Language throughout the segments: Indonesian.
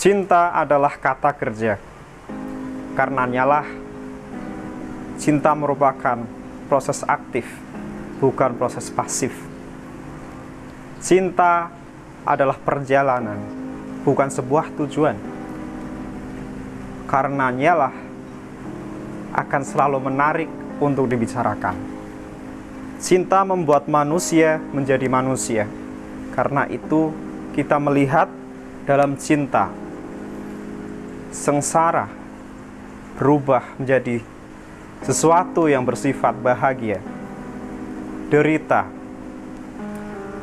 Cinta adalah kata kerja. Karenanyalah, cinta merupakan proses aktif, bukan proses pasif. Cinta adalah perjalanan, bukan sebuah tujuan. Karenanyalah, akan selalu menarik untuk dibicarakan. Cinta membuat manusia menjadi manusia. Karena itu, kita melihat dalam cinta sengsara berubah menjadi sesuatu yang bersifat bahagia, derita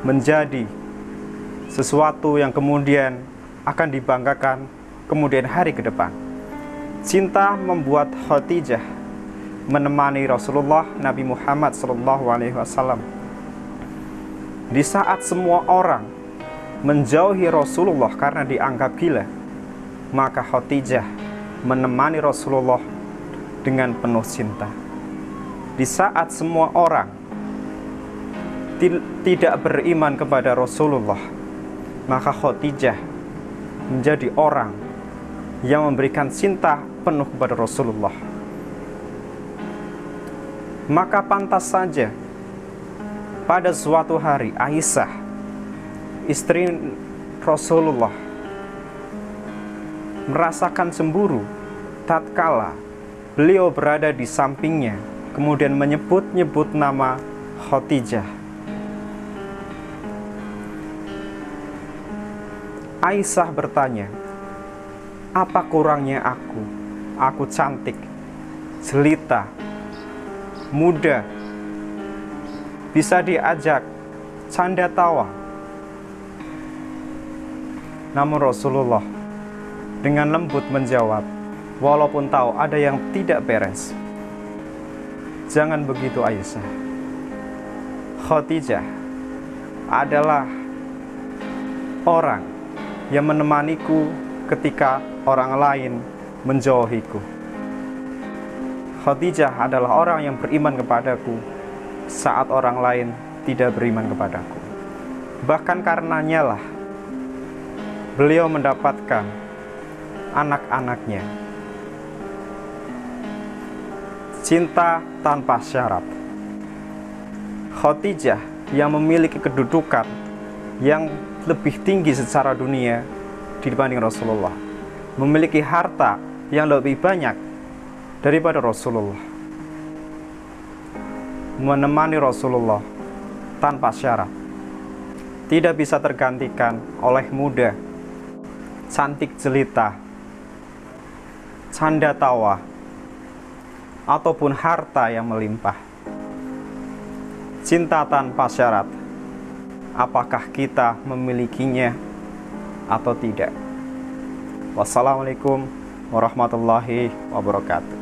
menjadi sesuatu yang kemudian akan dibanggakan kemudian hari ke depan. Cinta membuat Khadijah menemani Rasulullah Nabi Muhammad SAW di saat semua orang menjauhi Rasulullah karena dianggap gila. Maka Khadijah menemani Rasulullah dengan penuh cinta. Di saat semua orang tidak beriman kepada Rasulullah, maka Khadijah menjadi orang yang memberikan cinta penuh kepada Rasulullah. Maka pantas saja pada suatu hari Aisyah, istri Rasulullah, merasakan cemburu tatkala beliau berada di sampingnya, kemudian menyebut-nyebut nama Khadijah. Aisyah bertanya, "Apa kurangnya aku? Aku cantik, jelita, muda, bisa diajak canda tawa." Namun Rasulullah dengan lembut menjawab, "Walaupun tahu ada yang tidak beres, jangan begitu Aisyah. Khadijah adalah orang yang menemaniku ketika orang lain menjauhiku. Khadijah adalah orang yang beriman kepadaku saat orang lain tidak beriman kepadaku." Bahkan karenanya lah beliau mendapatkan anak-anaknya. Cinta tanpa syarat. Khadijah yang memiliki kedudukan yang lebih tinggi secara dunia dibanding Rasulullah, memiliki harta yang lebih banyak daripada Rasulullah, menemani Rasulullah tanpa syarat. Tidak bisa tergantikan oleh muda, cantik jelita, canda tawa, ataupun harta yang melimpah. Cinta tanpa syarat. Apakah kita memilikinya atau tidak? Wassalamualaikum warahmatullahi wabarakatuh.